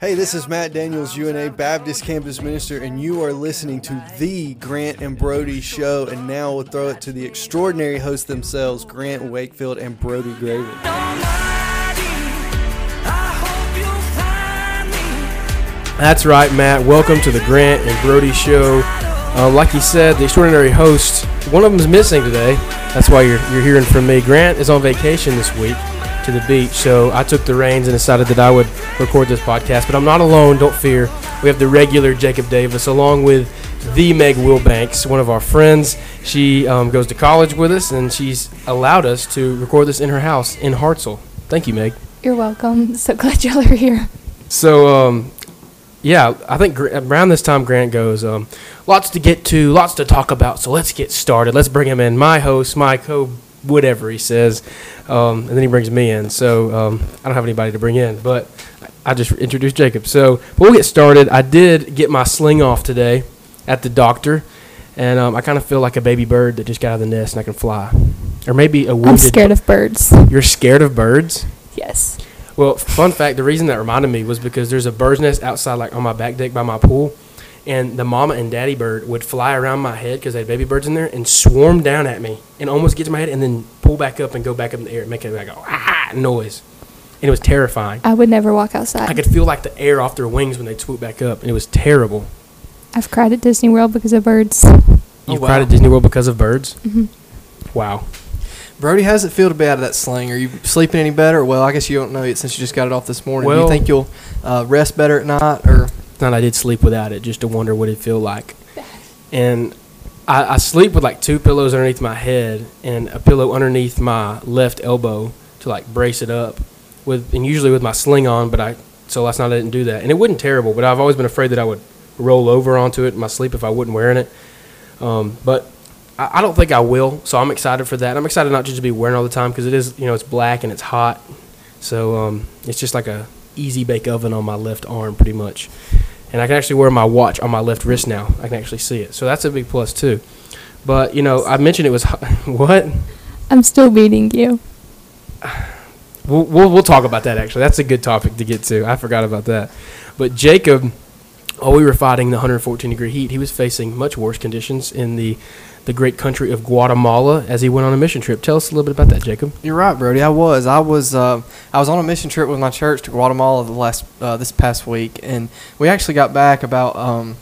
Hey, this is Matt Daniels, UNA Baptist Campus Minister, and you are listening to The Grant and Brody Show. And now we'll throw it to the extraordinary hosts themselves, Grant Wakefield and Brody Graven. That's right, Matt. Welcome to the Grant and Brody Show. Like he said, the extraordinary host, one of them is missing today. That's why you're hearing from me. Grant is on vacation this week to the beach, so I took the reins and decided that I would record this podcast. But I'm not alone, don't fear. We have the regular Jacob Davis along with the Meg Wilbanks, one of our friends. She goes to college with us, and she's allowed us to record this in her house in Hartselle. Thank you, Meg. You're welcome. So glad y'all are here. So, yeah, I think around this time Grant goes, lots to get to, lots to talk about, so let's get started. Let's bring him in, my host, my co-whatever he says, and then he brings me in. So I don't have anybody to bring in, but I just introduced Jacob. So we'll get started. I did get my sling off today at the doctor, and I kind of feel like a baby bird that just got out of the nest and I can fly. Or maybe a wounded... I'm scared of birds. You're scared of birds? Yes. Well, fun fact, the reason that reminded me was because there's a bird's nest outside, like on my back deck by my pool, and the mama and daddy bird would fly around my head because they had baby birds in there and swarm down at me and almost get to my head and then pull back up and go back up in the air and make it like a noise. And it was terrifying. I would never walk outside. I could feel like the air off their wings when they swooped back up, and it was terrible. I've cried at Disney World because of birds. You've cried at Disney World because of birds? Mm-hmm. Wow. Brody, how does it feel to be out of that sling? Are you sleeping any better? Well, I guess you don't know yet since you just got it off this morning. Well, do you think you'll rest better at night? Or not? I did sleep without it just to wonder what it'd feel like. And I sleep with like two pillows underneath my head and a pillow underneath my left elbow to like brace it up with, and usually with my sling on. But so last night I didn't do that, and it wasn't terrible. But I've always been afraid that I would roll over onto it in my sleep if I wasn't wearing it. But I don't think I will, so I'm excited for that. I'm excited not just to be wearing all the time because it is, you know, it's black and it's hot. So it's just like a easy bake oven on my left arm pretty much. And I can actually wear my watch on my left wrist now. I can actually see it. So that's a big plus too. But, you know, I mentioned it was hot. What? I'm still beating you. We'll talk about that actually. That's a good topic to get to. I forgot about that. But Jacob, while we were fighting the 114-degree heat, he was facing much worse conditions in the great country of Guatemala as he went on a mission trip. Tell us a little bit about that, Jacob. You're right, Brody. I was on a mission trip with my church to Guatemala this past week, and we actually got back about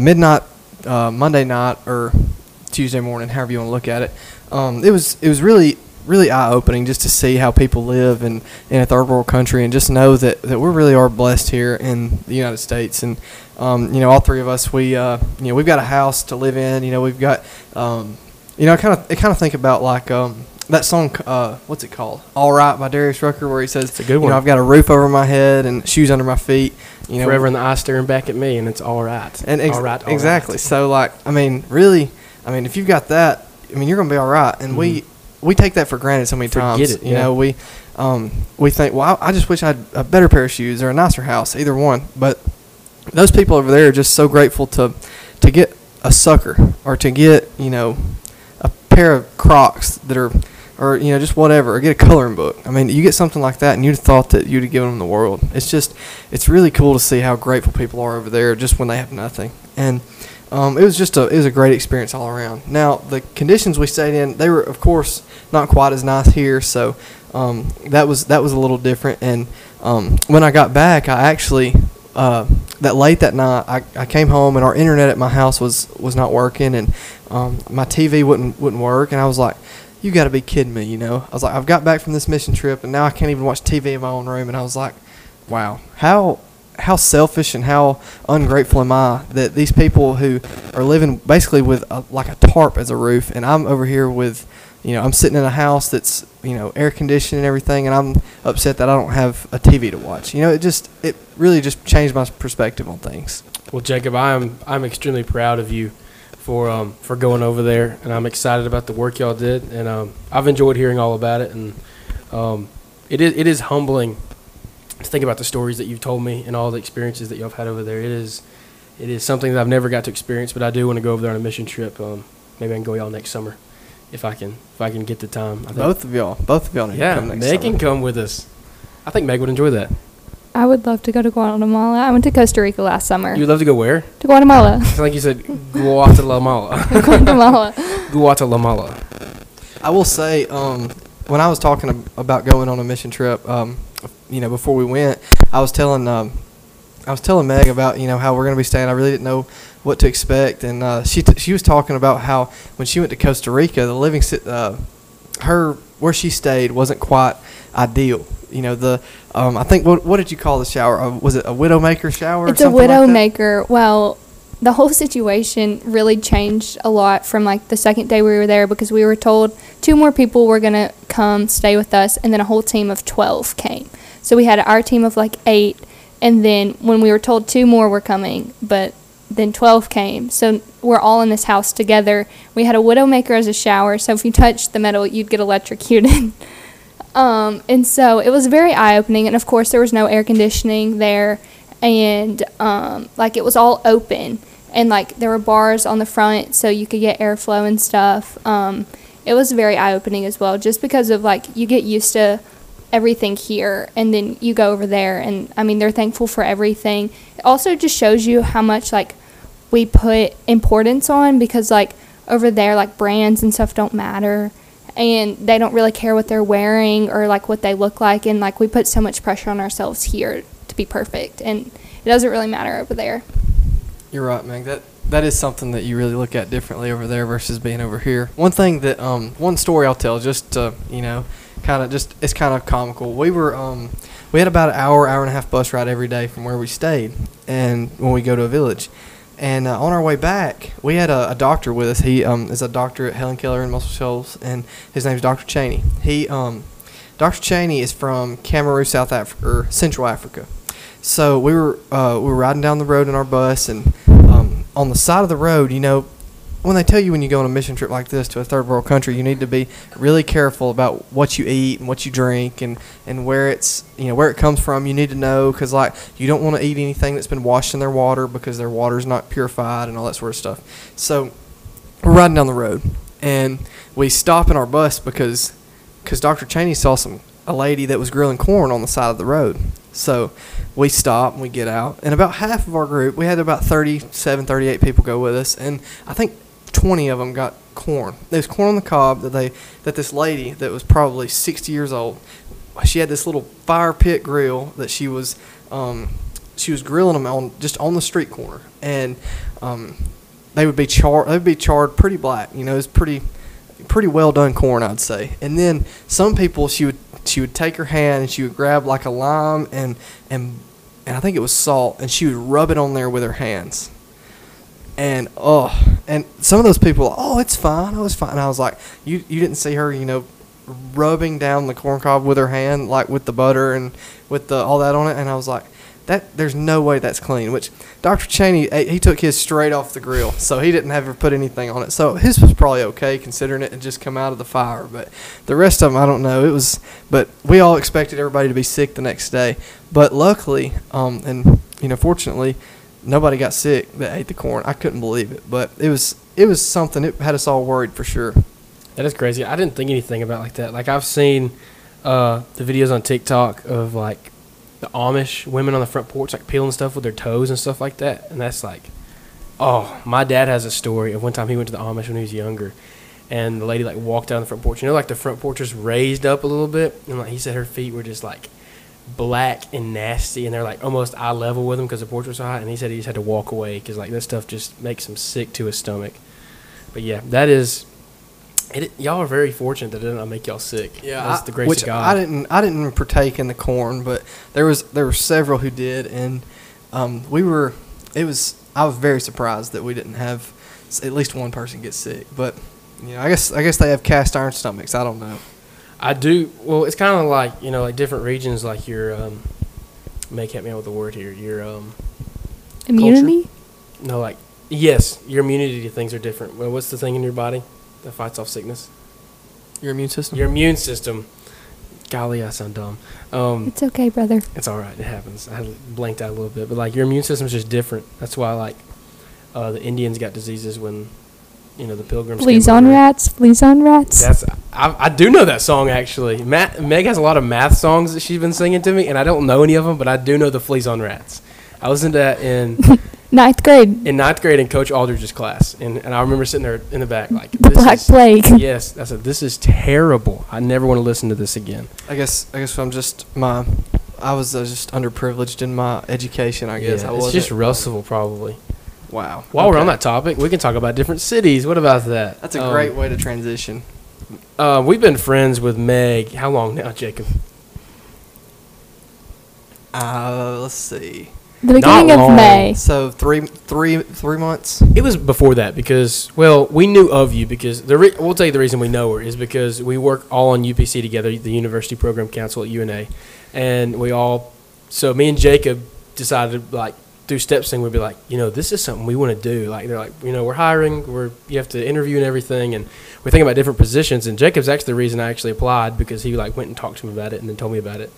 midnight Monday night or Tuesday morning, however you want to look at it. It was really eye-opening just to see how people live in a third-world country and just know that we really are blessed here in the United States. And, you know, all three of us, we've got a house to live in. You know, we've got, I kind of think about like that song, what's it called? All Right by Darius Rucker, where he says, it's a good one. You know, I've got a roof over my head and shoes under my feet. You know, forever in the eye staring back at me, and it's all right. And all right. Exactly. So, like, I mean, really, I mean, if you've got that, I mean, you're going to be all right. And we take that for granted so many times. Forget it, you know, we think, well, I just wish I had a better pair of shoes or a nicer house, either one. But those people over there are just so grateful to get a sucker or to get, you know, a pair of Crocs that are, or, you know, just whatever, or get a coloring book. I mean, you get something like that and you'd have thought that you'd have given them the world. It's just, it's really cool to see how grateful people are over there just when they have nothing. And it was a great experience all around. Now, the conditions we stayed in, they were, of course, not quite as nice here, so that was a little different. And when I got back, I actually, that night, I came home, and our internet at my house was not working, and my TV wouldn't work, and I was like, you got to be kidding me, you know. I was like, I've got back from this mission trip, and now I can't even watch TV in my own room, and I was like, wow, how selfish and how ungrateful am I that these people who are living basically with like a tarp as a roof, and I'm over here with, you know, I'm sitting in a house that's, you know, air conditioned and everything, and I'm upset that I don't have a TV to watch. You know, it really just changed my perspective on things. Well, Jacob, I'm extremely proud of you for going over there, and I'm excited about the work y'all did, and I've enjoyed hearing all about it, and it is humbling to think about the stories that you've told me and all the experiences that y'all have had over there. It is something that I've never got to experience, but I do want to go over there on a mission trip. Maybe I can go y'all next summer if I can get the time. Both of y'all need to come next summer. Yeah, Meg can come with us. I think Meg would enjoy that. I would love to go to Guatemala. I went to Costa Rica last summer. You would love to go where? To Guatemala. Like you said, Guatemala. Guatemala. Guatemala. I will say, when I was talking about going on a mission trip, you know, before we went, I was telling Meg about, you know, how we're going to be staying. I really didn't know what to expect, and she was talking about how when she went to Costa Rica, the living where she stayed wasn't quite ideal. You know, the I think what did you call the shower? Was it a widowmaker shower? It's a widowmaker. Like, well, the whole situation really changed a lot from like the second day we were there, because we were told 2 more people were gonna come stay with us, and then a whole team of 12 came. So we had our team of like 8, and then when we were told 2 more were coming, but then 12 came. So we're all in this house together. We had a widowmaker as a shower, so if you touched the metal, you'd get electrocuted. And so it was very eye-opening, and of course there was no air conditioning there, and like it was all open, and like there were bars on the front so you could get airflow and stuff. It was very eye-opening as well, just because of like you get used to everything here, and then you go over there, and I mean, they're thankful for everything. It also just shows you how much like we put importance on, because like over there, like brands and stuff don't matter, and they don't really care what they're wearing or like what they look like, and like we put so much pressure on ourselves here to be perfect, and it doesn't really matter over there. You're right, Meg. That is something that you really look at differently over there versus being over here. One thing that one story I'll tell, just to, you know, kind of just, it's kind of comical. We were we had about an hour and a half bus ride every day from where we stayed, and when we go to a village, and on our way back we had a doctor with us. He is a doctor at Helen Keller in Muscle Shoals, and his name's Dr. Cheney. He Dr. Cheney is from Cameroon, South Africa, or Central Africa. So we were riding down the road in our bus, and on the side of the road, you know, when they tell you when you go on a mission trip like this to a third world country, you need to be really careful about what you eat and what you drink, and where it's, you know, where it comes from. You need to know, because like you don't want to eat anything that's been washed in their water, because their water's not purified and all that sort of stuff. So we're riding down the road, and we stop in our bus because Dr. Cheney saw a lady that was grilling corn on the side of the road. So we stop and we get out, and about half of our group, we had about 38 people go with us, and I think 20 of them got corn. There's corn on the cob that this lady that was probably 60 years old, she had this little fire pit grill that she was grilling them on the street corner, and they would be charred pretty black. You know, it's pretty well done corn, I'd say. And then some people, she would take her hand and she would grab like a lime and I think it was salt, and she would rub it on there with her hands. And and some of those people, it's fine, oh, it's fine. And I was like, you didn't see her, you know, rubbing down the corn cob with her hand, like with the butter and with the all that on it. And I was like, that there's no way that's clean. Which Dr. Cheney, he took his straight off the grill, so he didn't have her put anything on it. So his was probably okay, considering it had just come out of the fire. But the rest of them, I don't know. It was, but we all expected everybody to be sick the next day. But luckily, and you know, fortunately, nobody got sick that ate the corn. I couldn't believe it, but it was something. It had us all worried for sure. That is crazy. I didn't think anything about like that. Like I've seen the videos on TikTok of like the Amish women on the front porch like peeling stuff with their toes and stuff like that. And that's like, my dad has a story of one time he went to the Amish when he was younger, and the lady like walked down the front porch. You know, like the front porch is raised up a little bit, and like he said her feet were just like black and nasty, and they're like almost eye level with him because the porch was high. And he said he just had to walk away because like this stuff just makes him sick to his stomach. But yeah, that is it. Y'all are very fortunate that it didn't make y'all sick. Yeah, that's the grace of God. I didn't partake in the corn, but there were several who did, and I was very surprised that we didn't have at least one person get sick. But you know, I guess they have cast iron stomachs. I don't know. I do. Well, it's kind of like, you know, like different regions, like your, Meg help me out with the word here, your immunity? Culture? No, like, yes, your immunity to things are different. Well, what's the thing in your body that fights off sickness? Your immune system? Your immune system. Golly, I sound dumb. It's okay, brother. It's all right. It happens. I blanked out a little bit. But, like, your immune system's just different. That's why, like, the Indians got diseases when, you know, the pilgrims. Fleas on rats. Fleas on rats. That's I do know that song, actually. Meg has a lot of math songs that she's been singing to me, and I don't know any of them, but I do know the Fleas on Rats. I listened to that in... ninth grade in Coach Aldridge's class, and I remember sitting there in the back like, the Black Plague. Yes, I said, this is terrible. I never want to listen to this again. I guess I was just underprivileged in my education. I guess yeah, I was just Russellville probably. Wow. While we're on that topic, we can talk about different cities. What about that? That's a great way to transition. We've been friends with Meg how long now, Jacob? Let's see. The beginning of May. So three months? It was before that because, well, we knew of you because, we'll tell you the reason we know her is because we work all on UPC together, the University Program Council at UNA. And so me and Jacob decided, like, through Step Sing, we'd be like, you know, this is something we want to do. Like, they're like, you know, we're hiring, you have to interview and everything. And we're thinking about different positions. And Jacob's actually the reason I actually applied because he, like, went and talked to me about it and then told me about it.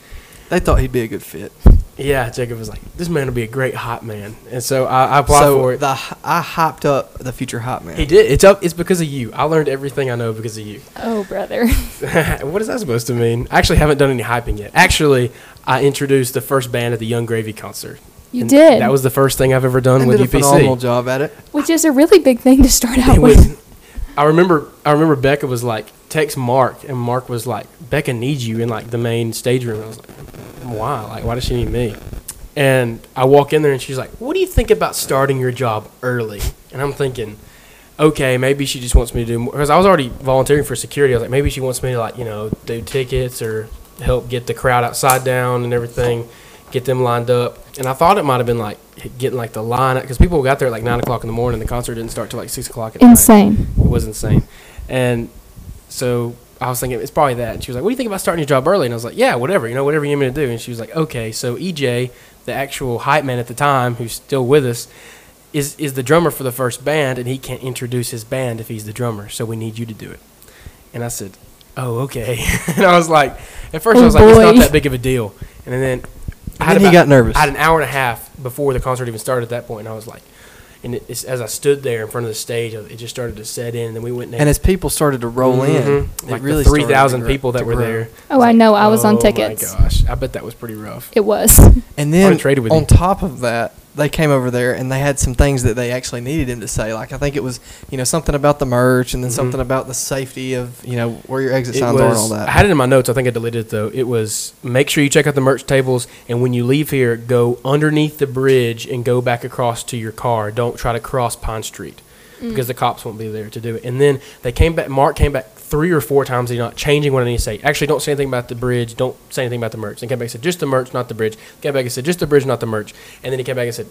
They thought he'd be a good fit. Yeah, Jacob was like, this man will be a great hot man. And so I applied for it. I hyped up the future hot man. He did. It's because of you. I learned everything I know because of you. Oh, brother. What is that supposed to mean? I actually haven't done any hyping yet. Actually, I introduced the first band at the Young Gravy concert. You did. That was the first thing I've ever done with UPC. You did a phenomenal job at it. Which is a really big thing to start out with. I remember Becca was like, text Mark, and Mark was like, Becca needs you in like the main stage room. I was like, why? Like, why does she need me? And I walk in there, and she's like, what do you think about starting your job early? And I'm thinking, okay, maybe she just wants me to do more. Because I was already volunteering for security. I was like, maybe she wants me to, like, you know, do tickets or help get the crowd outside down and everything, get them lined up. And I thought it might have been, like, getting, like, the line up. Because people got there at, like, 9 o'clock in the morning. The concert didn't start till like, 6 o'clock at night. Insane. It was insane. And so I was thinking, it's probably that. And she was like, what do you think about starting your job early? And I was like, yeah, whatever. You know, whatever you need me to do. And she was like, okay. So EJ, the actual hype man at the time, who's still with us, is the drummer for the first band, and he can't introduce his band if he's the drummer. So we need you to do it. And I said, oh, okay. And I was like, at first I was like, it's not that big of a deal. And then he got nervous. I had an hour and a half before the concert even started at that point, and I was like, and as I stood there in front of the stage, it just started to set in. And then we went in. And as people started to roll in, like really 3,000 people that were there. Oh, I know. I was on tickets. Oh, my gosh. I bet that was pretty rough. It was. And then on top of that, they came over there, and they had some things that they actually needed him to say. Like, I think it was, you know, something about the merch and then something about the safety of, you know, where your exit signs are and all that. I had it in my notes. I think I deleted it, though. It was, make sure you check out the merch tables, and when you leave here, go underneath the bridge and go back across to your car. Don't try to cross Pine Street because the cops won't be there to do it. And then they came back. Mark came back 3 or 4 times, not changing what I need to say. Actually, don't say anything about the bridge. Don't say anything about the merch. And came back and said, just the merch, not the bridge. Came back and said, just the bridge, not the merch. And then he came back and said,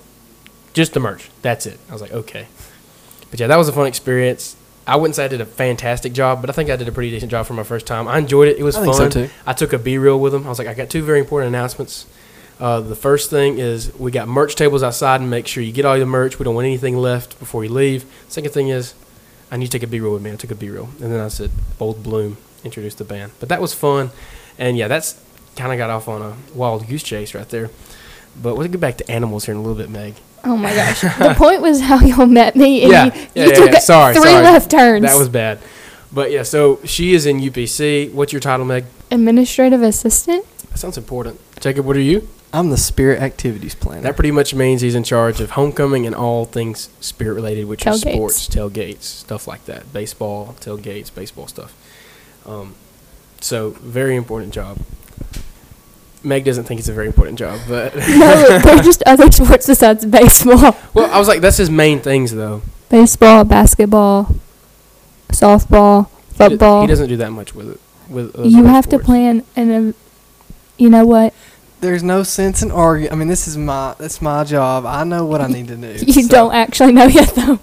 just the merch. That's it. I was like, okay. But yeah, that was a fun experience. I wouldn't say I did a fantastic job, but I think I did a pretty decent job for my first time. I enjoyed it. It was fun. So too. I took a B-reel with them. I was like, I got 2 very important announcements. The first thing is we got merch tables outside, and make sure you get all your merch. We don't want anything left before you leave. Second thing is, I need to take a B-roll with me. I took a B-roll. And then I said, Bold Bloom, introduced the band. But that was fun. And, yeah, that's kind of got off on a wild goose chase right there. But we'll get back to animals here in a little bit, Meg. Oh, my gosh. The point was how y'all met me. And you took 3 left turns. That was bad. But, yeah, so she is in UPC. What's your title, Meg? Administrative assistant. That sounds important. Jacob, what are you? I'm the spirit activities planner. That pretty much means he's in charge of homecoming and all things spirit-related, which is sports, tailgates, stuff like that. Baseball, tailgates, baseball stuff. So very important job. Meg doesn't think it's a very important job, but... No, they're just other sports besides baseball. Well, I was like, that's his main things, though. Baseball, basketball, softball, football. He doesn't do that much with it. You have sports to plan, and you know what? There's no sense in arguing. I mean, that's my job. I know what I need to do. Don't actually know yet, though.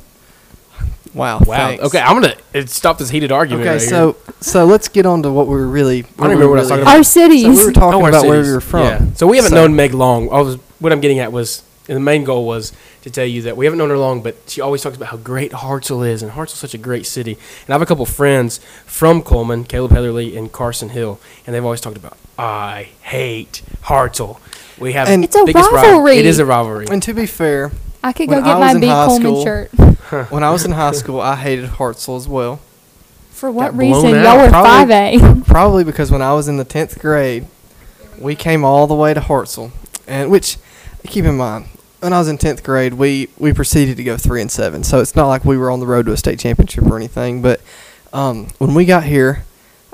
Wow. Thanks. Okay, I'm going to stop this heated argument. Okay, right so let's get on to what we were really... I don't remember what I was talking about. Our cities. So we were talking about cities. Where we were from. Yeah. So we haven't known Meg long. What I'm getting at was, and the main goal was to tell you that we haven't known her long, but she always talks about how great Hartselle is, and Hartselle's such a great city. And I have a couple friends from Coleman, Caleb Heatherly and Carson Hill, and they've always talked about, I hate Hartselle. We have it's a rivalry. It is a rivalry. And to be fair, I could go get my big Coleman shirt. When I was in high school, I hated Hartselle as well. For what reason? Y'all were 5A. Probably because when I was in the 10th grade, we came all the way to Hartselle. And which, keep in mind, when I was in 10th grade, we proceeded to go 3-7. So it's not like we were on the road to a state championship or anything. But when we got here,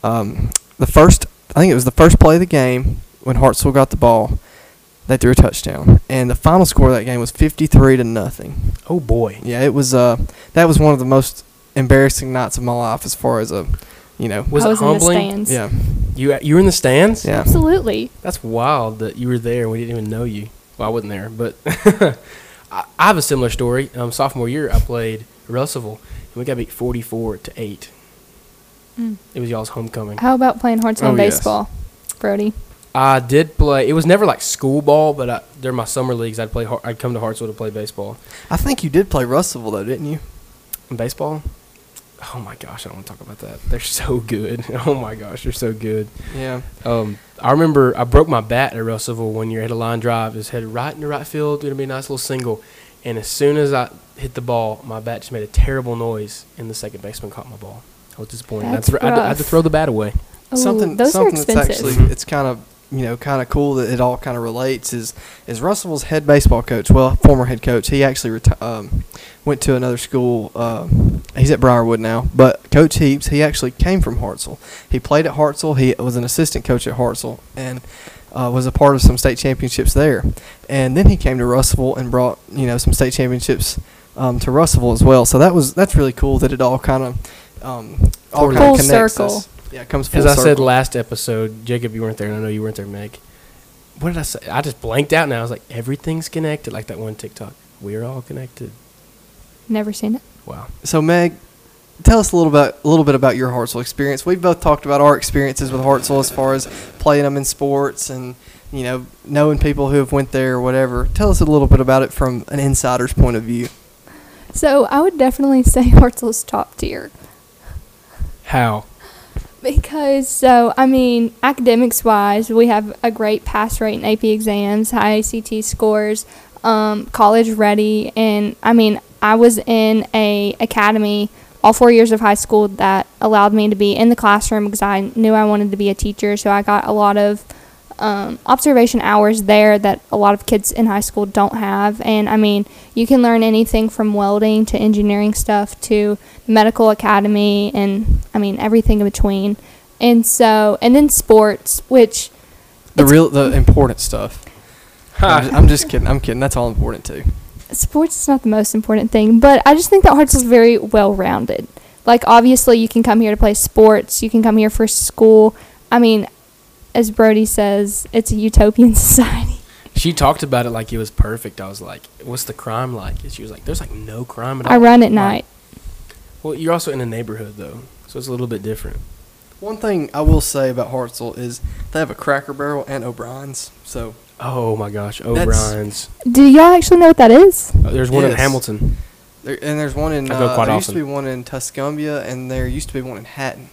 I think it was the first play of the game, when Hartselle got the ball, they threw a touchdown. And the final score of that game was 53-0. Oh, boy. Yeah, it was that was one of the most embarrassing nights of my life as far as a, you know. Was it humbling? In the stands. Yeah. You were in the stands? Yeah. Absolutely. That's wild that you were there. We didn't even know you. Well, I wasn't there, but I have a similar story. Sophomore year, I played Russellville, and we got beat 44-8. Mm. It was y'all's homecoming. How about playing Hartselle baseball, yes, Brody? I did play. It was never like school ball, but during my summer leagues, I'd come to Hartselle to play baseball. I think you did play Russellville though, didn't you? In baseball? Oh my gosh, I don't want to talk about that. They're so good. Oh my gosh, they're so good. Yeah. I remember I broke my bat at Russellville one year. I had a line drive, just headed right into right field. It was gonna be a nice little single, and as soon as I hit the ball, my bat just made a terrible noise, and the second baseman caught my ball. I was disappointed. I had to throw the bat away. Ooh, something that's actually, it's kind of, you know, kind of cool that it all kind of relates is Russellville's head baseball coach, well, former head coach, he actually went to another school. He's at Briarwood now, but Coach Heaps, he actually came from Hartselle. He played at Hartselle. He was an assistant coach at Hartselle and was a part of some state championships there. And then he came to Russellville and brought, you know, some state championships to Russellville as well. So that's really cool that it all kind of connects circle. Us. Yeah, it comes full circle. As I said last episode, Jacob, you weren't there, and I know you weren't there, Meg. What did I say? I just blanked out, and I was like, everything's connected, like that one TikTok. We're all connected. Never seen it. Wow. So, Meg, tell us a little bit about your Hartselle experience. We've both talked about our experiences with Hartselle as far as playing them in sports and, you know, knowing people who have went there or whatever. Tell us a little bit about it from an insider's point of view. So, I would definitely say Hartselle's top tier. How? Because, academics-wise, we have a great pass rate in AP exams, high ACT scores, college-ready, and, I was in a academy all 4 years of high school that allowed me to be in the classroom because I knew I wanted to be a teacher, so I got a lot of observation hours there that a lot of kids in high school don't have. And, you can learn anything from welding to engineering stuff to medical academy and, everything in between. And so, and then sports, which... The important stuff. I'm just kidding. That's all important, too. Sports is not the most important thing, but I just think that Hartselle is very well-rounded. Like, obviously, you can come here to play sports. You can come here for school. As Brody says, it's a utopian society. She talked about it like it was perfect. I was like, what's the crime like? And she was like, there's, no crime at all. I run at night. Well, you're also in a neighborhood, though, so it's a little bit different. One thing I will say about Hartselle is they have a Cracker Barrel and O'Brien's, so... Oh, my gosh, O'Brien's. Do y'all actually know what that is? Oh, there's one in Hamilton. There's one in... there used to be one in Tuscumbia, and there used to be one in Hatton.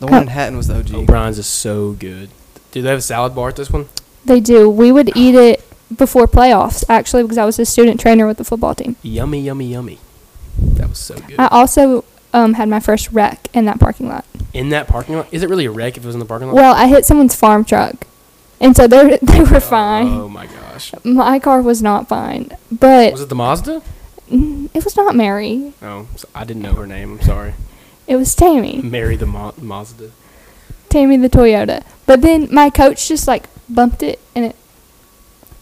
The one in Hatton was the OG. O'Brien's is so good. Do they have a salad bar at this one? They do. We would eat it before playoffs, actually, because I was a student trainer with the football team. Yummy, yummy, yummy. That was so good. I also had my first wreck in that parking lot. In that parking lot? Is it really a wreck if it was in the parking lot? Well, I hit someone's farm truck, and so they were fine. Oh, my gosh. My car was not fine. But was it the Mazda? It was not Mary. Oh, so I didn't know her name. I'm sorry. It was Tammy. Mary the Mazda. Tammy the Toyota. But then my coach just, bumped it, and it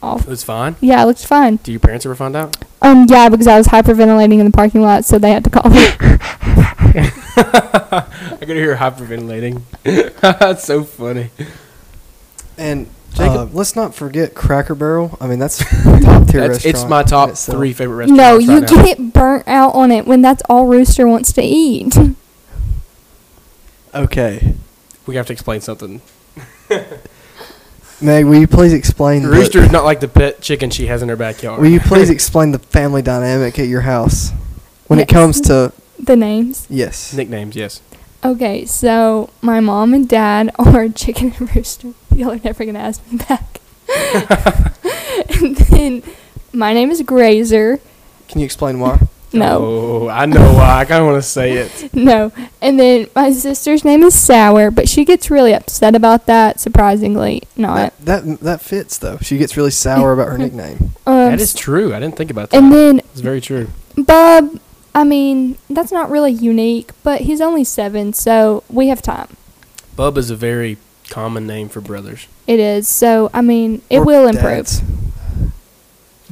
off. It was fine? Yeah, it looked fine. Do your parents ever find out? Yeah, because I was hyperventilating in the parking lot, so they had to call me. I could hear hyperventilating. That's so funny. And, Jacob, let's not forget Cracker Barrel. That's top tier restaurant. It's my top three favorite restaurants. No, you get burnt out on it when that's all Rooster wants to eat. Okay. We have to explain something. Meg, will you please explain... Rooster is not like the pet chicken she has in her backyard. Will you please explain the family dynamic at your house when it comes to... The names? Yes. Nicknames, yes. Okay, so my mom and dad are Chicken and Rooster. Y'all are never going to ask me back. And then my name is Grazer. Can you explain why? No. Oh, I know why. I kind of want to say it. No. And then my sister's name is Sour, but she gets really upset about that, surprisingly not. That fits, though. She gets really sour about her nickname. That is true. I didn't think about that. And then... It's very true. Bub, I mean, that's not really unique, but he's only 7, so we have time. Bub is a very common name for brothers. It is. So, I mean, it or will improve.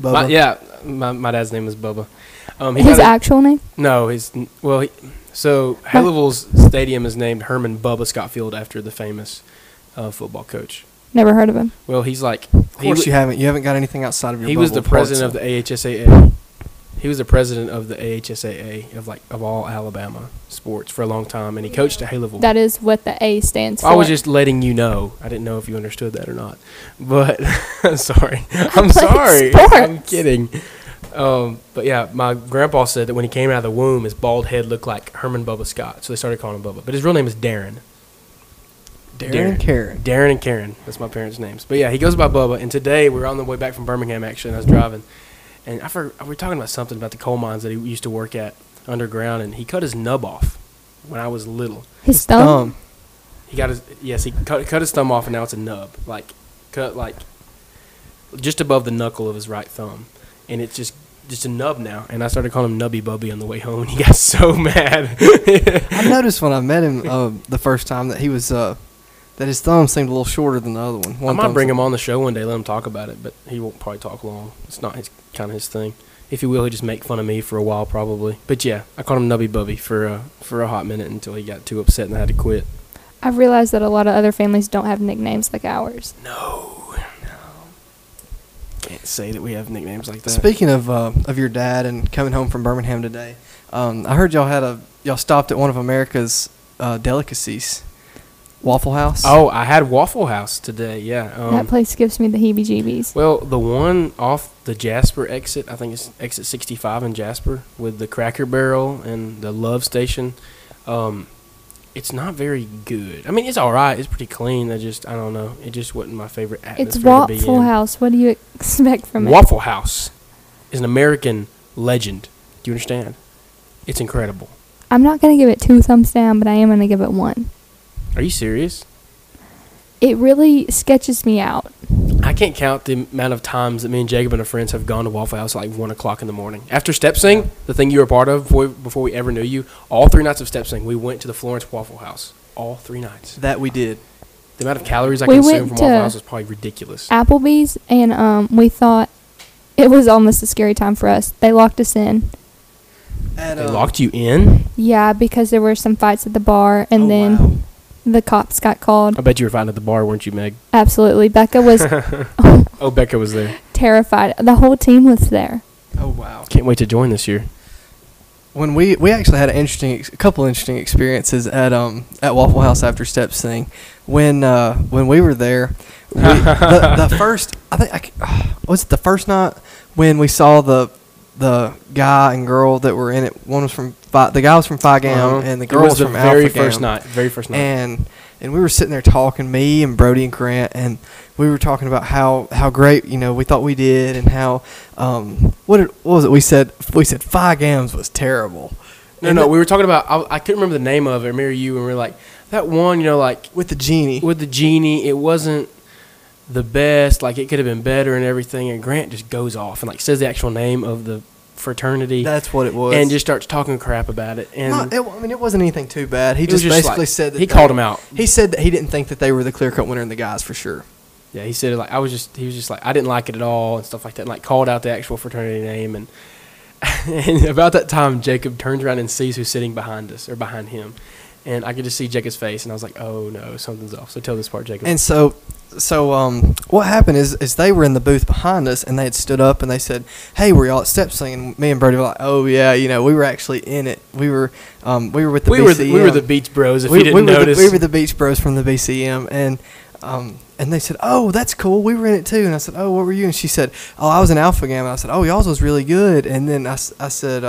Bubba. My dad's name is Bubba. His actual name? No, Haleville's stadium is named Herman Bubba Scott Field after the famous football coach. Never heard of him. Well, he's like... Of course you haven't. You haven't got anything outside of your bubble. He was the president of the AHSAA. He was the president of the AHSAA of all Alabama sports for a long time, and he coached at Haleville. That is what the A stands for. I was just letting you know. I didn't know if you understood that or not. But, sorry. I'm sorry. Sports. I'm kidding. But yeah, my grandpa said that when he came out of the womb, his bald head looked like Herman Bubba Scott, so they started calling him Bubba. But his real name is Darren. Darren and Karen. That's my parents' names. But yeah, he goes by Bubba. And today we were on the way back from Birmingham, actually, and I was driving, and I forgot, we were talking about something about the coal mines that he used to work at underground, and he cut his nub off when I was little. His thumb. He got his he cut his thumb off, and now it's a nub, cut just above the knuckle of his right thumb, and it's just a nub now. And I started calling him Nubby Bubby on the way home, and he got so mad. I noticed when I met him the first time that he was that his thumb seemed a little shorter than the other one. I might bring him on the show one day, let him talk about it, but he won't probably talk long. It's not his thing. If he will, he'll just make fun of me for a while probably. But yeah, I called him Nubby Bubby for a hot minute until he got too upset and I had to quit. I've realized that a lot of other families don't have nicknames like ours. Can't say that we have nicknames like that. Speaking of your dad and coming home from Birmingham today, I heard y'all stopped at one of America's delicacies, Waffle House. Oh, I had Waffle House today. Yeah, that place gives me the heebie-jeebies. Well, the one off the Jasper exit, I think it's exit 65 in Jasper, with the Cracker Barrel and the Love Station. It's not very good. I mean, it's all right. It's pretty clean. I don't know. It just wasn't my favorite atmosphere to be in. It's Waffle House. What do you expect from it? Waffle House is an American legend. Do you understand? It's incredible. I'm not going to give it 2 thumbs down, but I am going to give it 1. Are you serious? It really sketches me out. I can't count the amount of times that me and Jacob and our friends have gone to Waffle House at like 1 o'clock in the morning. After Step Sing, the thing you were a part of before we ever knew you, all 3 nights of Step Sing, we went to the Florence Waffle House. All 3 nights. That we did. The amount of calories I consumed from Waffle House was probably ridiculous. Applebee's, and we thought it was almost a scary time for us. They locked us in. They locked you in? Yeah, because there were some fights at the bar, and then... Wow. The cops got called. I bet you were fine at the bar, weren't you, Meg? Absolutely. Becca was... Becca was there. Terrified. The whole team was there. Oh, wow. Can't wait to join this year. When we actually had a couple interesting experiences at Waffle House after Step Sing. When we were there, the first... was it the first night when we saw the guy and girl that were in it? One was from... The guy was from Phi Gamma, and the girl was from Alpha Gamma. Very first night. And we were sitting there talking, me and Brody and Grant, and we were talking about how great, you know, we thought we did, and how what was it we said Phi Gamma's was terrible. No, we were talking about I couldn't remember the name of it. Remember you, and we were like that one, you know, like with the genie, it wasn't the best. Like it could have been better and everything. And Grant just goes off and like says the actual name of the fraternity. That's what it was. And just starts talking crap about it. And it wasn't anything too bad. He just basically said that. He called him out. He said that he didn't think that they were the clear-cut winner in the guys for sure. Yeah, he said like he was just like I didn't like it at all and stuff like that, and like called out the actual fraternity name. And about that time Jacob turns around and sees who's sitting behind us or behind him. And I could just see Jacob's face, and I was like, oh no, something's off. So tell this part, Jacob. And so what happened is they were in the booth behind us, and they had stood up, and they said, hey, were y'all at Step Sing? And me and Brody were like, oh yeah, you know, we were actually in it. We were with the BCM. We were the Beach Bros, if you didn't notice. We were the Beach Bros from the BCM, and they said, oh, that's cool. We were in it too. And I said, oh, what were you? And she said, oh, I was in Alpha Gamma. And I said, oh, y'all's was really good. And then I said,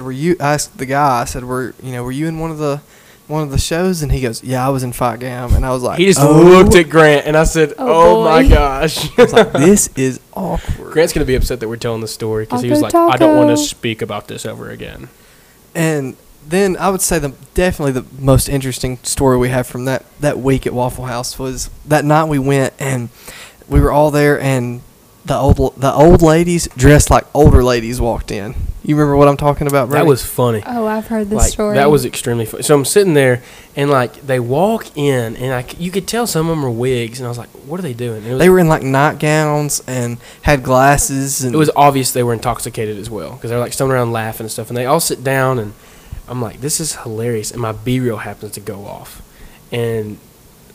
were you? I asked the guy. I said, were you in one of the one of the shows?" And he goes, "Yeah, I was in Fight Gam." And I was like, he just looked at Grant, and I said, "Oh, my gosh!" I was like, "This is awkward." Grant's gonna be upset that we're telling this story because he was like, "I don't want to speak about this ever again." And then I would say definitely the most interesting story we have from that week at Waffle House was that night we went and we were all there, and the old ladies dressed like older ladies walked in. You remember what I'm talking about, Brady? That was funny. Oh, I've heard this story. That was extremely funny. So I'm sitting there, and they walk in, and you could tell some of them were wigs, and I was like, "What are they doing?" They were in nightgowns and had glasses. And it was obvious they were intoxicated as well because they were stumbling around laughing and stuff. And they all sit down, and I'm like, "This is hilarious." And my B-reel happens to go off, and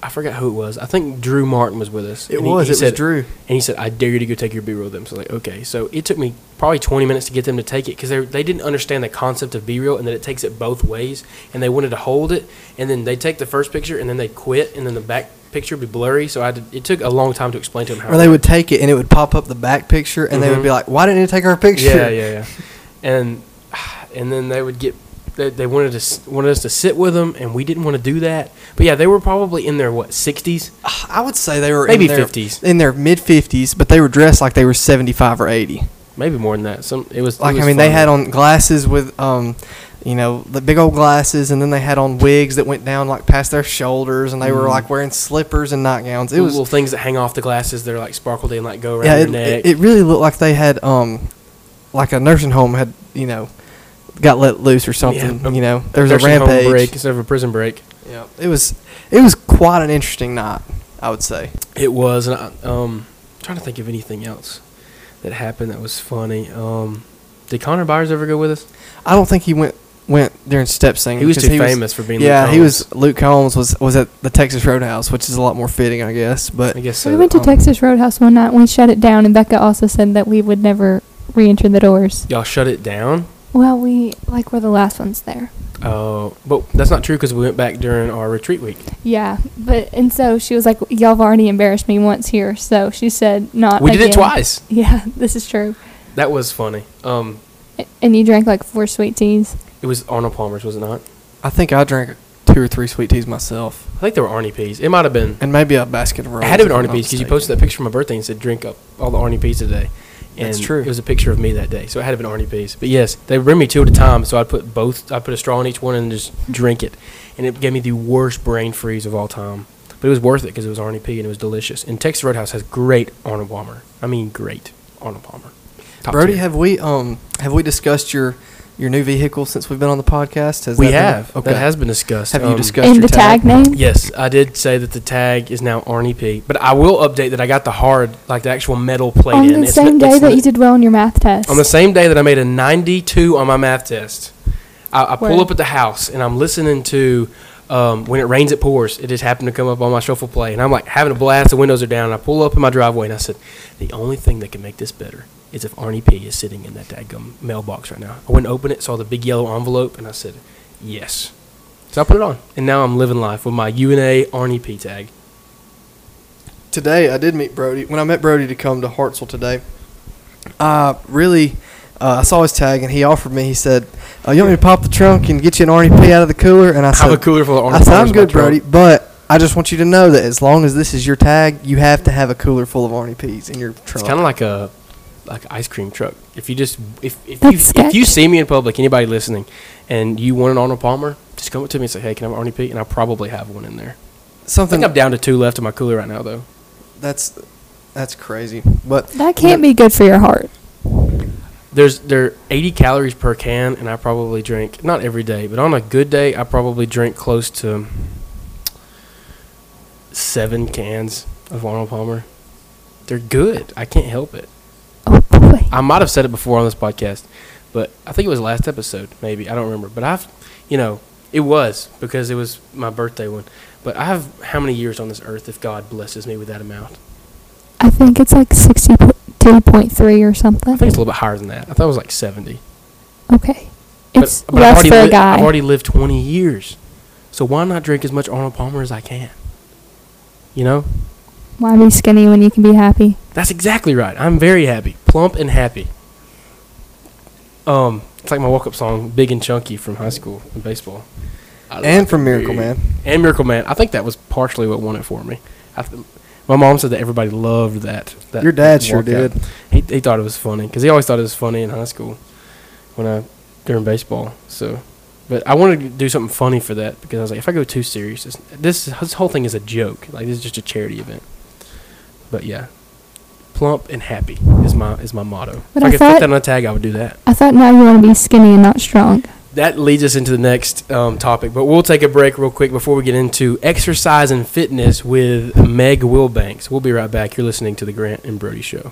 I forgot who it was. I think Drew Martin was with us. It was Drew. And he said, "I dare you to go take your B-roll with them." So okay. So it took me probably 20 minutes to get them to take it because they didn't understand the concept of B-roll and that it takes it both ways. And they wanted to hold it. And then they take the first picture and then they quit. And then the back picture would be blurry. So it took a long time to explain to them how. Or they would take it and it would pop up the back picture and they would be like, "Why didn't you take our picture?" Yeah. And then they would get. They wanted us to sit with them, and we didn't want to do that. But yeah, they were probably in their 60s. I would say they were maybe in their 50s, in their mid 50s, but they were dressed like they were 75 or 80, maybe more than that. They had on glasses with the big old glasses, and then they had on wigs that went down past their shoulders, and they were wearing slippers and nightgowns. It was little things that hang off the glasses that are sparkled and go around their neck. It really looked like they had a nursing home had got let loose or something. There's a rampage break instead of a prison break. Yeah, it was quite an interesting night, I would say. It was, and I'm trying to think of anything else that happened that was funny. Did Connor Byers ever go with us? I don't think he went during Step Sing. He was too famous for being. Yeah, Luke Combs was at the Texas Roadhouse, which is a lot more fitting, I guess. But I guess so. We went to Texas Roadhouse one night. We shut it down, and Becca also said that we would never re-enter the doors. Y'all shut it down. Well, we were the last ones there. Oh, but that's not true because we went back during our retreat week. Yeah, and so she was like, "Y'all have already embarrassed me once here," so she said, "Not." We did it twice. Yeah, this is true. That was funny. And you drank 4 sweet teas. It was Arnold Palmer's, was it not? I think I drank 2 or 3 sweet teas myself. I think they were Arnie P's. It might have been, and maybe a basket of rolls. It had to have been Arnie P's because you posted that picture for my birthday and said, "Drink up all the Arnie P's today." And that's true. It was a picture of me that day, so it had to be an Arnie piece. But yes, they bring me 2 at a time, so I put a straw in each one and just drink it, and it gave me the worst brain freeze of all time. But it was worth it because it was Arnie P and it was delicious. And Texas Roadhouse has great Arnold Palmer. I mean, great Arnold Palmer. Top Brody, tier. Have we discussed your new vehicle since we've been on the podcast? That has been discussed. Have you discussed your tag name? Yes, I did say that the tag is now Arnie P. But I will update that I got the hard, the actual metal plate in. On the same day that you did well on your math test. On the same day that I made a 92 on my math test, I pull up at the house and I'm listening to "When It Rains, It Pours." It just happened to come up on my shuffle play, and I'm having a blast. The windows are down. And I pull up in my driveway and I said, "The only thing that can make this better is if Arnie P is sitting in that daggum mailbox right now." I went and opened it, saw the big yellow envelope, and I said, "Yes." So I put it on, and now I'm living life with my UNA Arnie P tag. Today, I did meet Brody. When I met Brody to come to Hartselle today, I saw his tag, and he offered me. He said, "You want me to pop the trunk and get you an Arnie P out of the cooler?" And I said, "I have a cooler full of Arnie P." I said, "I'm good, Brody, but I just want you to know that as long as this is your tag, you have to have a cooler full of Arnie P's in your trunk." It's kind of like an ice cream truck. If you if you see me in public, anybody listening, and you want an Arnold Palmer, just come up to me and say, "Hey, can I have an Arnie P?" And I'll probably have one in there. I think I'm down to 2 left in my cooler right now, though. That's crazy, but that can't be good for your heart. There are 80 calories per can, and I probably drink, not every day, but on a good day, I probably drink close to 7 cans of Arnold Palmer. They're good. I can't help it. I might have said it before on this podcast, but I think it was last episode, maybe. I don't remember. But it was because it was my birthday one. But I have how many years on this earth if God blesses me with that amount? I think it's 62.3 or something. I think it's a little bit higher than that. I thought it was 70. Okay. It's less for a guy. I've already lived 20 years. So why not drink as much Arnold Palmer as I can? You know? Why be skinny when you can be happy? That's exactly right. I'm very happy. Plump and happy. It's like my walk-up song, Big and Chunky from high school in baseball. And from Miracle Man. And Miracle Man. I think that was partially what won it for me. My mom said that everybody loved that. Your dad sure did. He thought it was funny because he always thought it was funny in high school during baseball. So, but I wanted to do something funny for that because I was like, if I go too serious, this whole thing is a joke. Like, this is just a charity event. But yeah, plump and happy is my motto. But if I could put that on a tag, I would do that. I thought now you want to be skinny and not strong. That leads us into the next topic, but we'll take a break real quick before we get into exercise and fitness with Meg Wilbanks. We'll be right back. You're listening to The Grant and Brody Show.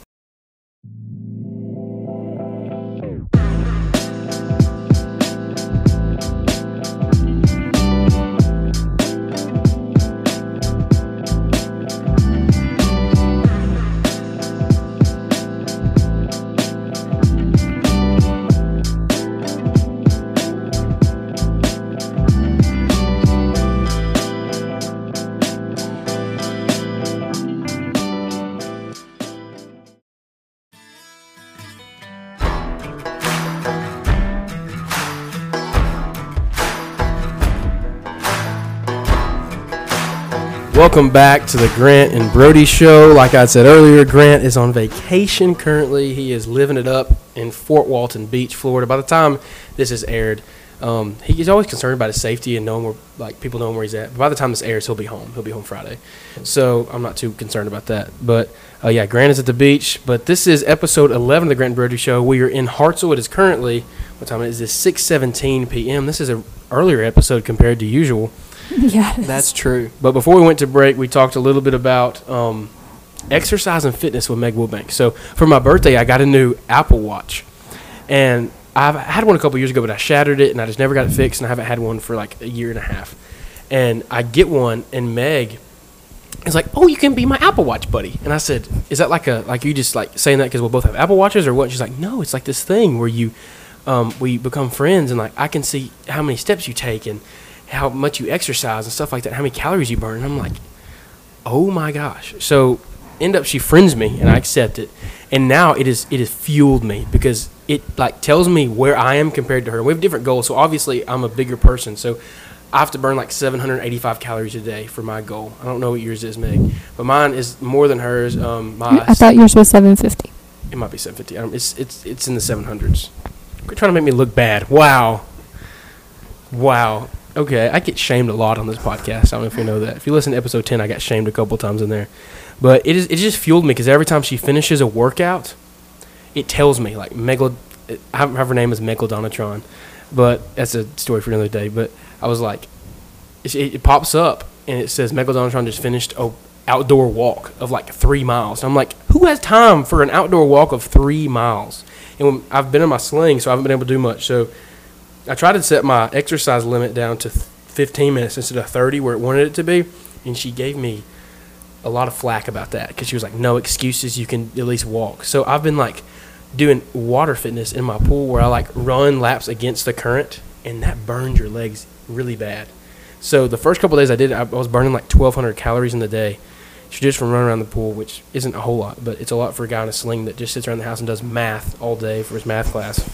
Welcome back to the Grant and Brody Show. Like I said earlier, Grant is on vacation currently. He is living it up in Fort Walton Beach, Florida. By the time this is aired, he's always concerned about his safety and knowing where, like, people knowing where he's at. But by the time this airs, he'll be home. He'll be home Friday. So I'm not too concerned about that. But, yeah, Grant is at the beach. But this is episode 11 of the Grant and Brody Show. We are in Hartselle. It is currently, what time is this? 6:17 p.m. This is an earlier episode compared to usual. Yes. That's true. But before we went to break, we talked a little bit about exercise and fitness with Meg Wilbanks. So for my birthday, I got a new Apple Watch. And I had one a couple years ago, but I shattered it, and I just never got it fixed, and I haven't had one for like a year and a half. And I get one, and Meg is like, oh, you can be my Apple Watch buddy. And I said, is that like you just like saying that because we'll both have Apple Watches or what? And she's like, no, it's like this thing where you we become friends, and like I can see how many steps you take and how much you exercise and stuff like that, how many calories you burn. And I'm like, oh my gosh. So end up she friends me and I accept it. And now it has fueled me because it like tells me where I am compared to her. We have different goals. So obviously I'm a bigger person. So I have to burn like 785 calories a day for my goal. I don't know what yours is, Meg, but mine is more than hers. I thought yours was 750. It might be 750. It's in the 700s. Quit trying to make me look bad. Wow. Okay, I get shamed a lot on this podcast. I don't know if you know that. If you listen to episode 10, I got shamed a couple times in there. But it just fueled me because every time she finishes a workout, it tells me. Like, her name is Megalodonatron, but that's a story for another day. But I was like, it pops up, and it says Megalodonatron just finished an outdoor walk of like 3 miles. And I'm like, who has time for an outdoor walk of 3 miles? And I've been in my sling, so I haven't been able to do much. So I tried to set my exercise limit down to 15 minutes instead of 30 where it wanted it to be, and she gave me a lot of flack about that because she was like, no excuses, you can at least walk. So I've been like doing water fitness in my pool where I like run laps against the current, and that burns your legs really bad. So the first couple of days I was burning like 1,200 calories in the day just from running around the pool, which isn't a whole lot, but it's a lot for a guy in a sling that just sits around the house and does math all day for his math class.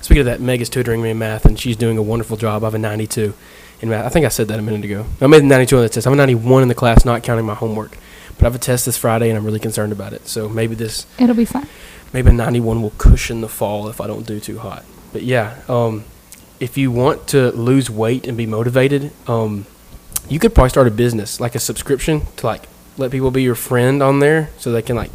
Speaking of that, Meg is tutoring me in math, and she's doing a wonderful job. I have a 92 in math. I think I said that a minute ago. I made a 92 on the test. I'm a 91 in the class, not counting my homework. But I have a test this Friday, and I'm really concerned about it. So maybe it'll be fine. Maybe a 91 will cushion the fall if I don't do too hot. But, yeah, if you want to lose weight and be motivated, you could probably start a business, like a subscription to, like, let people be your friend on there so they can, like,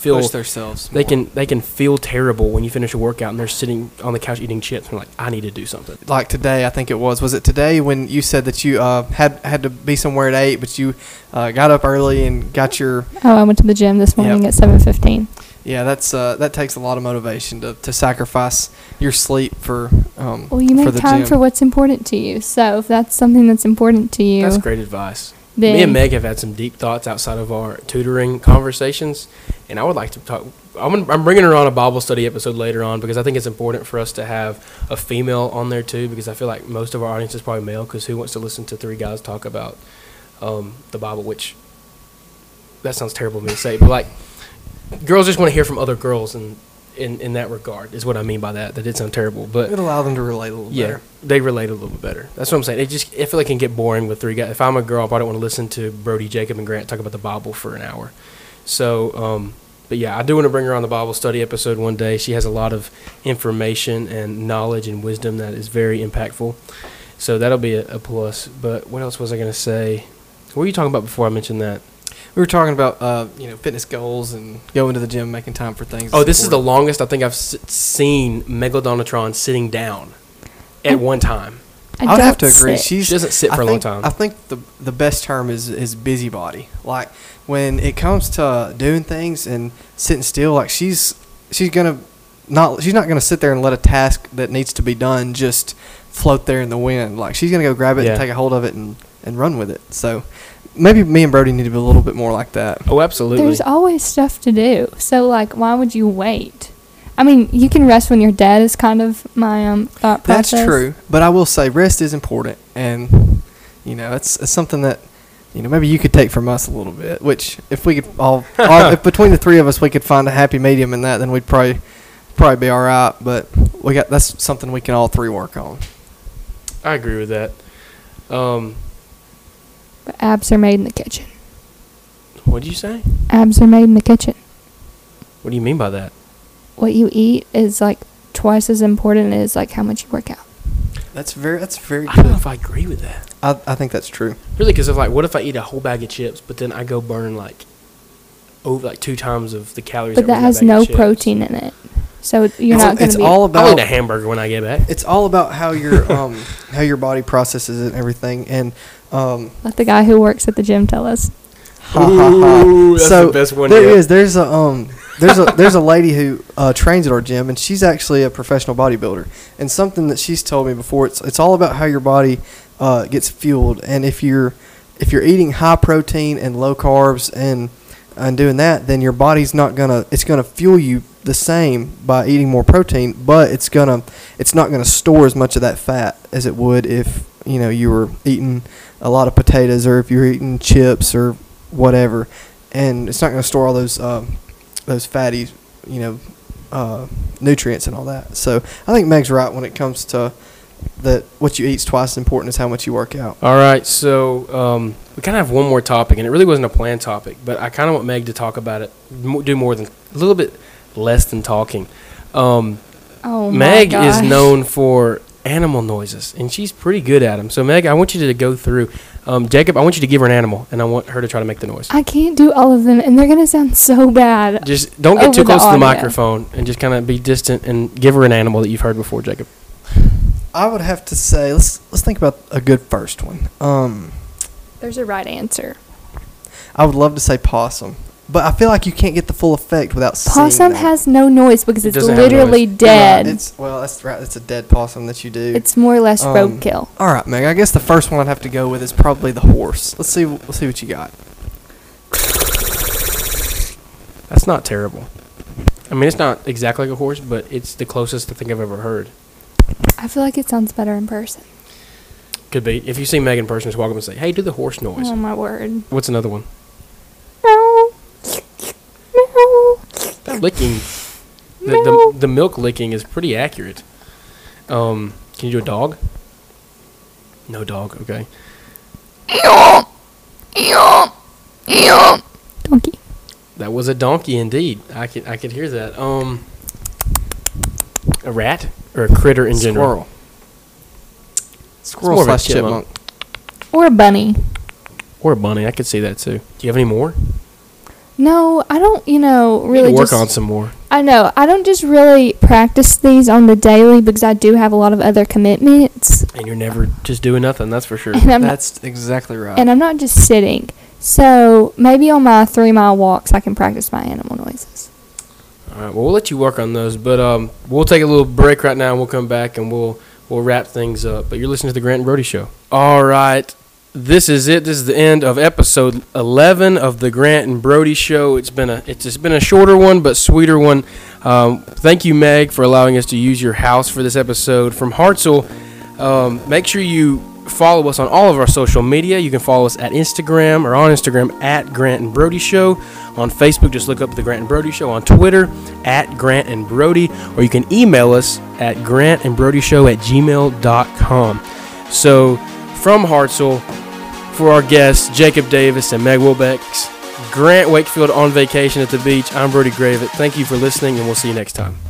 push themselves. They can feel terrible when you finish a workout and they're sitting on the couch eating chips and like, I need to do something. Like today, I think it was it today when you said that you had to be somewhere at 8, but you got up early and got your... Oh, I went to the gym this morning at 7:15. Yeah, that's that takes a lot of motivation to sacrifice your sleep for well, you make time for what's important to you. So if that's something that's important to you... That's great advice. Me and Meg have had some deep thoughts outside of our tutoring conversations, and I would like to talk. I'm bringing her on a Bible study episode later on because I think it's important for us to have a female on there too, because I feel like most of our audience is probably male, because who wants to listen to three guys talk about the Bible, which that sounds terrible to me to say, but like girls just want to hear from other girls, and in that regard is what I mean by that. That it's not terrible, but it allowed them to relate a little better. Yeah, they relate a little bit better. That's what I'm saying. It just, I feel like it can get boring with three guys. If I'm a girl, I probably don't want to listen to Brody, Jacob, and Grant talk about the Bible for an hour. So, but yeah, I do want to bring her on the Bible study episode one day. She has a lot of information and knowledge and wisdom that is very impactful. So that'll be a plus. But what else was I going to say? What were you talking about before I mentioned that? We were talking about, fitness goals and going to the gym, making time for things. Oh, this is the longest I think I've seen Megalodonatron sitting down at one time. I would have to agree. She doesn't sit for a long time. I think the best term is busybody. Like, when it comes to doing things and sitting still, like, she's not gonna sit there and let a task that needs to be done just float there in the wind. Like, she's gonna go grab it and take a hold of it and run with it. So maybe me and Brody need to be a little bit more like that. Oh, absolutely. There's always stuff to do. So, like, why would you wait? I mean, you can rest when you're dead is kind of my thought process. That's true. But I will say rest is important. And, it's something that, maybe you could take from us a little bit, which if we could all – if between the three of us we could find a happy medium in that, then we'd probably be all right. But that's something we can all three work on. I agree with that. Abs are made in the kitchen. What did you say? Abs are made in the kitchen. What do you mean by that? What you eat is like twice as important as like how much you work out. That's very good. I don't know if I agree with that. I think that's true. Really, because what if I eat a whole bag of chips, but then I go burn over 2 times of the calories? But that has no protein in it, so you're not going to be. All about. I'll eat a hamburger when I get back. It's all about how your how your body processes it and everything, and. Let the guy who works at the gym tell us. Ha, ha, ha. Ooh, that's the best one there yet. There's a lady who trains at our gym, and she's actually a professional bodybuilder. And something that she's told me before, it's all about how your body gets fueled. And if you're eating high protein and low carbs and doing that, then your body's it's gonna fuel you the same by eating more protein, but it's not gonna store as much of that fat as it would if you were eating a lot of potatoes, or if you're eating chips or whatever, and it's not going to store all those fatty, nutrients and all that. So I think Meg's right when it comes to that. What you eat is twice as important as how much you work out. All right, so we kind of have one more topic, and it really wasn't a planned topic, but I kind of want Meg to talk about it, do more than a little bit less than talking. Meg is known for animal noises, and she's pretty good at them. So Meg, I want you to go through. Jacob, I want you to give her an animal, and I want her to try to make the noise. I can't do all of them, and they're going to sound so bad. Just don't get too close to the microphone, and just kind of be distant, and give her an animal that you've heard before, Jacob. I would have to say, let's think about a good first one. There's a right answer. I would love to say possum, but I feel like you can't get the full effect without seeing that. Possum has no noise because it's literally dead. Yeah, that's right. It's a dead possum that you do. It's more or less roadkill. All right, Meg. I guess the first one I'd have to go with is probably the horse. Let's see what you got. That's not terrible. I mean, it's not exactly like a horse, but it's the closest I think I've ever heard. I feel like it sounds better in person. Could be. If you see Meg in person, just walk up and say, "Hey, do the horse noise." Oh my word. What's another one? That licking, the milk licking is pretty accurate. Can you do a dog? No dog, okay. Donkey. That was a donkey indeed. I could hear that. A rat or a critter in general. Squirrel slash chipmunk. Or a bunny. Or a bunny. I could see that too. Do you have any more? No, I don't, really work on some more. I know. I don't just really practice these on the daily because I do have a lot of other commitments. And you're never just doing nothing, that's for sure. That's exactly right. And I'm not just sitting. So maybe on my 3-mile walks I can practice my animal noises. All right. Well, we'll let you work on those. But we'll take a little break right now, and we'll come back, and we'll wrap things up. But you're listening to The Grant and Brody Show. All right. This is it. This is the end of episode 11 of the Grant and Brody Show. It's been a shorter one, but sweeter one. Thank you, Meg, for allowing us to use your house for this episode from Hartselle. Make sure you follow us on all of our social media. You can follow us at Instagram or on Instagram at Grant and Brody Show. On Facebook, just look up The Grant and Brody Show. On Twitter, at Grant and Brody. Or you can email us at grantandbrodyshow@gmail.com. So, from Hartselle, for our guests, Jacob Davis and Meg Wilbanks, Grant Wakefield on vacation at the beach, I'm Brody Graven. Thank you for listening, and we'll see you next time.